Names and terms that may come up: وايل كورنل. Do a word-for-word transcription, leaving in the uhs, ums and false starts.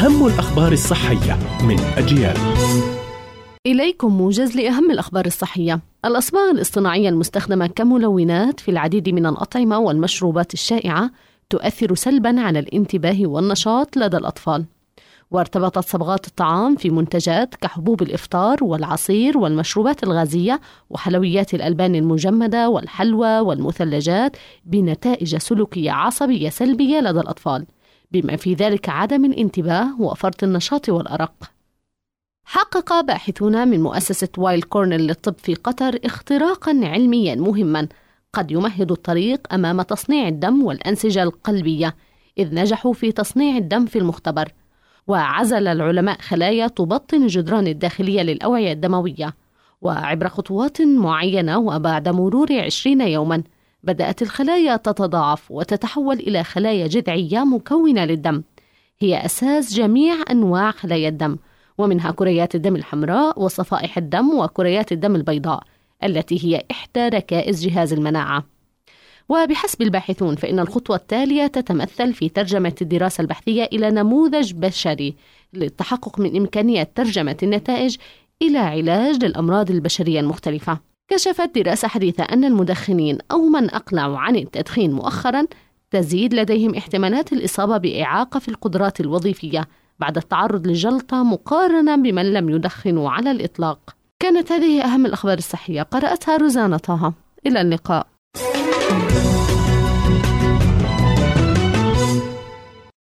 أهم الأخبار الصحية من أجيال. إليكم موجز لأهم الأخبار الصحية. الأصباغ الاصطناعية المستخدمة كملونات في العديد من الأطعمة والمشروبات الشائعة تؤثر سلباً على الانتباه والنشاط لدى الأطفال. وارتبطت صبغات الطعام في منتجات كحبوب الإفطار والعصير والمشروبات الغازية وحلويات الألبان المجمدة والحلوى والمثلجات بنتائج سلوكية عصبية سلبية لدى الأطفال، بما في ذلك عدم الانتباه وفرط النشاط والأرق. حقق باحثون من مؤسسة وايل كورنل للطب في قطر اختراقا علميا مهما قد يمهد الطريق أمام تصنيع الدم والأنسجة القلبية، إذ نجحوا في تصنيع الدم في المختبر. وعزل العلماء خلايا تبطن الجدران الداخلية للأوعية الدموية، وعبر خطوات معينة وبعد مرور عشرين يوما بدأت الخلايا تتضاعف وتتحول إلى خلايا جذعية مكونة للدم، هي أساس جميع أنواع خلايا الدم، ومنها كريات الدم الحمراء وصفائح الدم وكريات الدم البيضاء التي هي إحدى ركائز جهاز المناعة. وبحسب الباحثون فإن الخطوة التالية تتمثل في ترجمة الدراسة البحثية إلى نموذج بشري للتحقق من إمكانية ترجمة النتائج إلى علاج للأمراض البشرية المختلفة. كشفت دراسة حديثة أن المدخنين أو من أقلعوا عن التدخين مؤخرا تزيد لديهم احتمالات الإصابة بإعاقة في القدرات الوظيفية بعد التعرض للجلطة مقارنة بمن لم يدخنوا على الإطلاق. كانت هذه أهم الأخبار الصحية، قرأتها روزانا طه. إلى اللقاء.